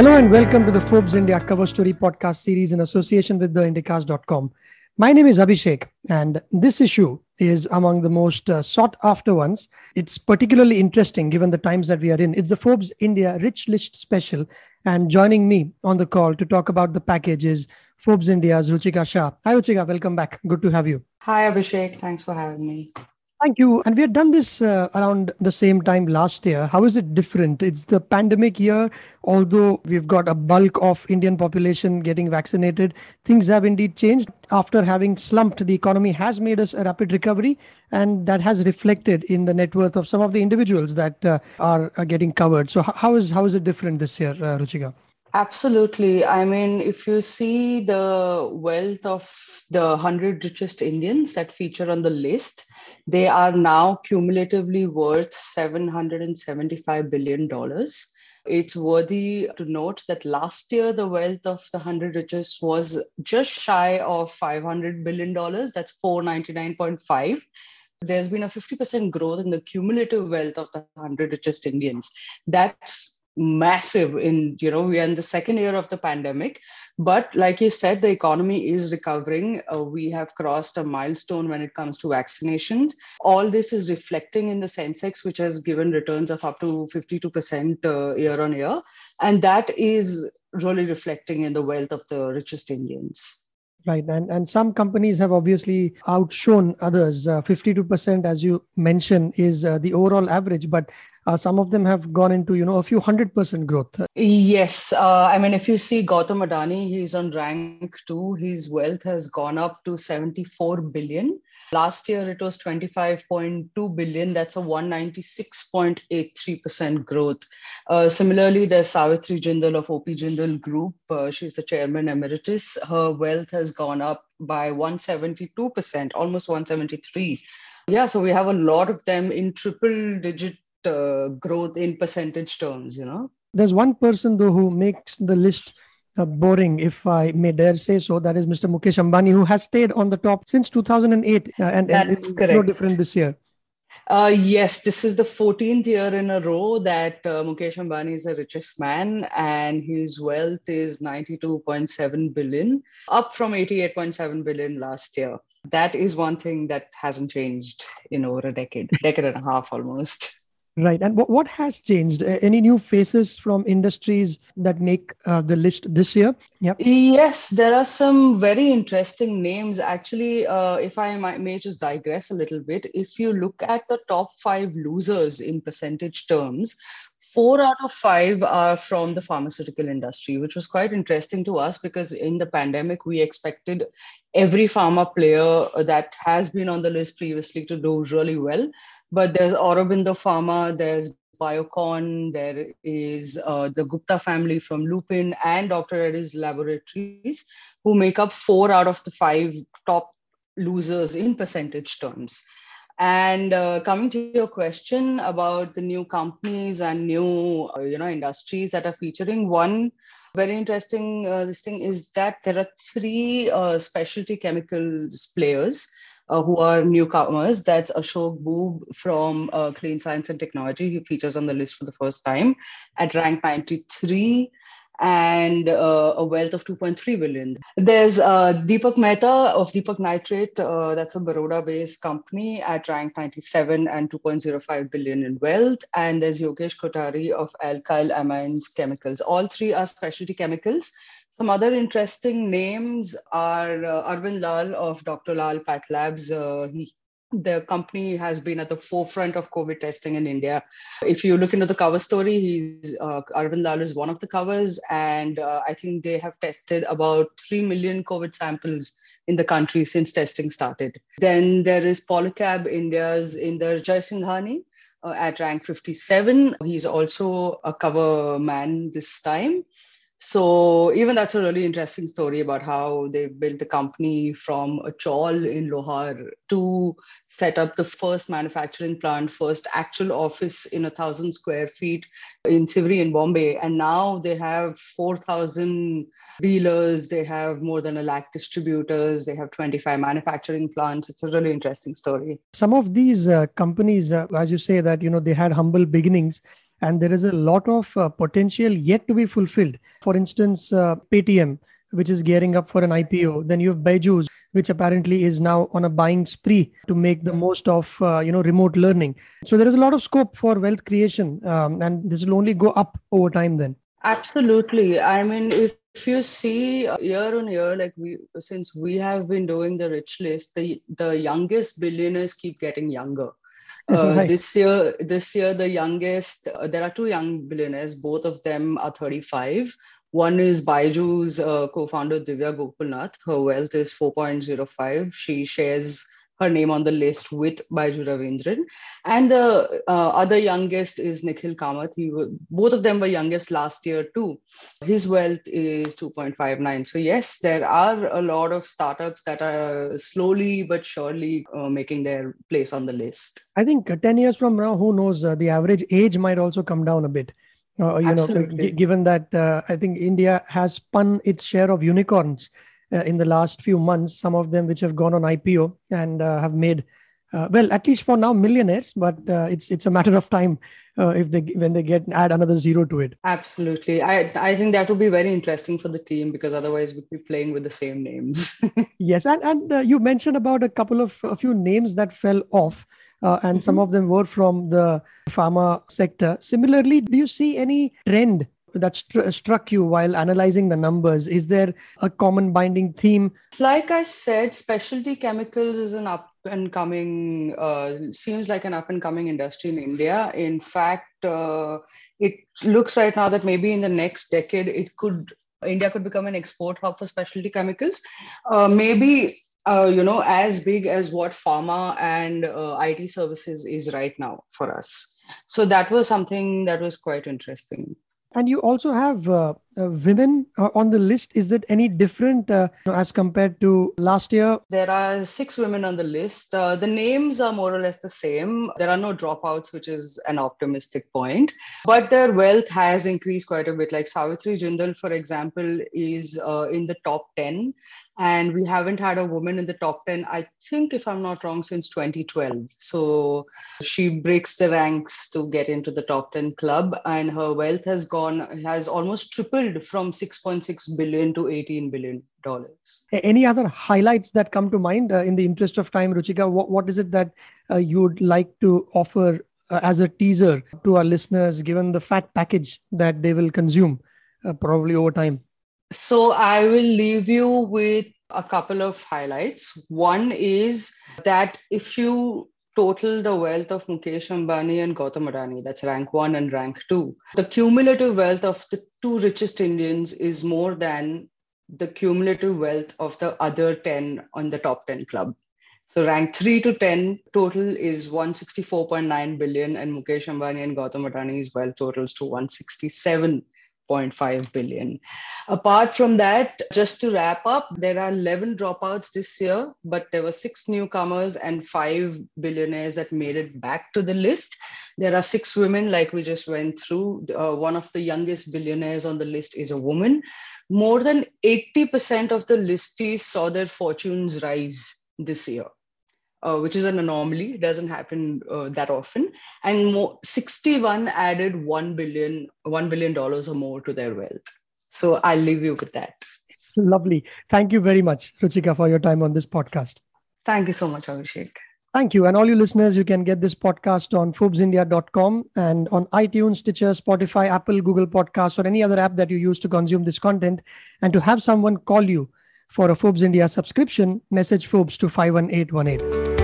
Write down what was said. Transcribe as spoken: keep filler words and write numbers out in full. Hello and welcome to the Forbes India Cover Story podcast series in association with the Indicast dot com. My name is Abhishek and this issue is among the most uh, sought after ones. It's particularly interesting given the times that we are in. It's the Forbes India Rich List special, and joining me on the call to talk about the package is Forbes India's Ruchika Shah. Hi Ruchika, welcome back. Good to have you. Hi Abhishek, thanks for having me. Thank you. And we had done this uh, around the same time last year. How is it different? It's the pandemic year. Although we've got a bulk of Indian population getting vaccinated, things have indeed changed. After having slumped, the economy has made us a rapid recovery, and that has reflected in the net worth of some of the individuals that uh, are, are getting covered. So how is how is it different this year, uh, Ruchika? Absolutely. I mean, if you see the wealth of the one hundred richest Indians that feature on the list, they are now cumulatively worth seven hundred seventy-five billion dollars. It's worthy to note that last year, the wealth of the one hundred richest was just shy of five hundred billion dollars. That's four hundred ninety-nine point five. There's been a fifty percent growth in the cumulative wealth of the one hundred richest Indians. That's massive. In, you know, we are in the second year of the pandemic, but like you said, the economy is recovering. Uh, we have crossed a milestone when it comes to vaccinations. All this is reflecting in the Sensex, which has given returns of up to fifty-two percent uh, year on year. And that is really reflecting in the wealth of the richest Indians. Right. And and some companies have obviously outshone others. Uh, fifty-two percent, as you mentioned, is uh, the overall average, but Uh, some of them have gone into, you know, a few hundred percent growth. Yes. Uh, I mean, if you see Gautam Adani, he's on rank two. His wealth has gone up to seventy-four billion. Last year, it was twenty-five point two billion. That's a one hundred ninety-six point eight three percent growth. Uh, similarly, there's Savitri Jindal of O P Jindal Group. Uh, she's the chairman emeritus. Her wealth has gone up by one hundred seventy-two percent, almost one hundred seventy-three. Yeah, so we have a lot of them in triple digit Uh, growth in percentage terms, you know. There's one person though who makes the list uh, boring, if I may dare say so. That is Mister Mukesh Ambani, who has stayed on the top since two thousand eight, uh, and, and it's no different this year. Uh, yes, this is the fourteenth year in a row that uh, Mukesh Ambani is the richest man, and his wealth is ninety-two point seven billion, up from eighty-eight point seven billion last year. That is one thing that hasn't changed in over a decade, decade and a half almost. Right. And what has changed? Any new faces from industries that make uh, the list this year? Yep. Yes, there are some very interesting names. Actually, uh, if I may just digress a little bit, if you look at the top five losers in percentage terms, four out of five are from the pharmaceutical industry, which was quite interesting to us because in the pandemic, we expected every pharma player that has been on the list previously to do really well. But there's Aurobindo Pharma, there's Biocon, there is uh, the Gupta family from Lupin and Doctor Reddy's Laboratories, who make up four out of the five top losers in percentage terms. And uh, coming to your question about the new companies and new uh, you know, industries that are featuring, one very interesting uh, this thing is that there are three uh, specialty chemicals players Uh, who are newcomers. That's Ashok Bhub from uh, Clean Science and Technology. He features on the list for the first time at rank ninety-three and uh, a wealth of two point three billion. There's uh, Deepak Mehta of Deepak Nitrate. Uh, that's a Baroda-based company at rank ninety-seven and two point zero five billion in wealth. And there's Yogesh Khotari of Alkyl Amines Chemicals. All three are specialty chemicals. Some other interesting names are uh, Arvind Lal of Doctor Lal Path Labs. Uh, he, the company has been at the forefront of COVID testing in India. If you look into the cover story, he's, uh, Arvind Lal is one of the covers. And uh, I think they have tested about three million COVID samples in the country since testing started. Then there is Polycab India's Inderjay Singhani uh, at rank fifty-seven. He's also a cover man this time. So even that's a really interesting story about how they built the company from a chawl in Lohar to set up the first manufacturing plant, first actual office in a thousand square feet in Sivri in Bombay. And now they have four thousand dealers, they have more than a lakh distributors, they have twenty-five manufacturing plants. It's a really interesting story. Some of these uh, companies, uh, as you say that, you know, they had humble beginnings. and there is a lot of uh, potential yet to be fulfilled. For instance, uh, Paytm, which is gearing up for an I P O. Then you have Byju's, which apparently is now on a buying spree to make the most of, uh, you know, remote learning. So there is a lot of scope for wealth creation, um, and this will only go up over time then. Absolutely. I mean, if, if you see year on year, like we, since we have been doing the rich list, the, the youngest billionaires keep getting younger. Uh, right. This year, this year, the youngest, uh, there are two young billionaires, both of them are thirty-five. One is Byju's uh, co-founder, Divya Gokulnath. Her wealth is four point oh five. She shares her name on the list with Byju Raveendran. And the uh, other youngest is Nikhil Kamath. He were, both of them were youngest last year too. His wealth is two point five nine. So yes, there are a lot of startups that are slowly but surely uh, making their place on the list. I think ten years from now, who knows, uh, the average age might also come down a bit. Uh, you Absolutely. know, g- given that uh, I think India has spun its share of unicorns uh, in the last few months, some of them which have gone on I P O and uh, have made, uh, well, at least for now, millionaires, but uh, it's it's a matter of time uh, if they when they get add another zero to it. Absolutely. I, I think that would be very interesting for the team because otherwise we'd be playing with the same names. Yes. And, and uh, you mentioned about a couple of a few names that fell off. Uh, and mm-hmm. some of them were from the pharma sector. Similarly, do you see any trend that st- struck you while analyzing the numbers? Is there a common binding theme? Like I said, specialty chemicals is an up and coming, uh, seems like an up and coming industry in India. In fact, uh, it looks right now that maybe in the next decade, it could India could become an export hub for specialty chemicals. Uh, maybe Uh, you know, as big as what pharma and uh, I T services is right now for us. So that was something that was quite interesting. And you also have uh, uh, women on the list. Is it any different uh, as compared to last year? There are six women on the list. Uh, the names are more or less the same. There are no dropouts, which is an optimistic point. But their wealth has increased quite a bit. Like Savitri Jindal, for example, is uh, in the top ten. And we haven't had a woman in the top ten, I think, if I'm not wrong, since twenty twelve. So she breaks the ranks to get into the top ten club. And her wealth has gone, has almost tripled from six point six billion dollars to eighteen billion dollars. Any other highlights that come to mind uh, in the interest of time, Ruchika? What, what is it that uh, you would like to offer uh, as a teaser to our listeners, given the fat package that they will consume uh, probably over time? So I will leave you with a couple of highlights. One is that if you total the wealth of Mukesh Ambani and Gautam Adani, that's rank one and rank two, the cumulative wealth of the two richest Indians is more than the cumulative wealth of the other ten on the top ten club. So rank three to ten total is one hundred sixty-four point nine billion and Mukesh Ambani and Gautam Adani's wealth totals to one hundred sixty-seven billion. zero point five billion. Apart from that, just to wrap up, there are eleven dropouts this year, but there were six newcomers and five billionaires that made it back to the list. There are six women, like we just went through. Uh, one of the youngest billionaires on the list is a woman. More than eighty percent of the listees saw their fortunes rise this year. Uh, which is an anomaly, it doesn't happen uh, that often. And more, sixty-one added one billion dollars, one billion dollars or more to their wealth. So I'll leave you with that. Lovely. Thank you very much, Ruchika, for your time on this podcast. Thank you so much, Abhishek. Thank you. And all you listeners, you can get this podcast on Forbes India dot com and on iTunes, Stitcher, Spotify, Apple, Google Podcasts, or any other app that you use to consume this content. And to have someone call you for a Forbes India subscription, message Forbes to five one eight one eight.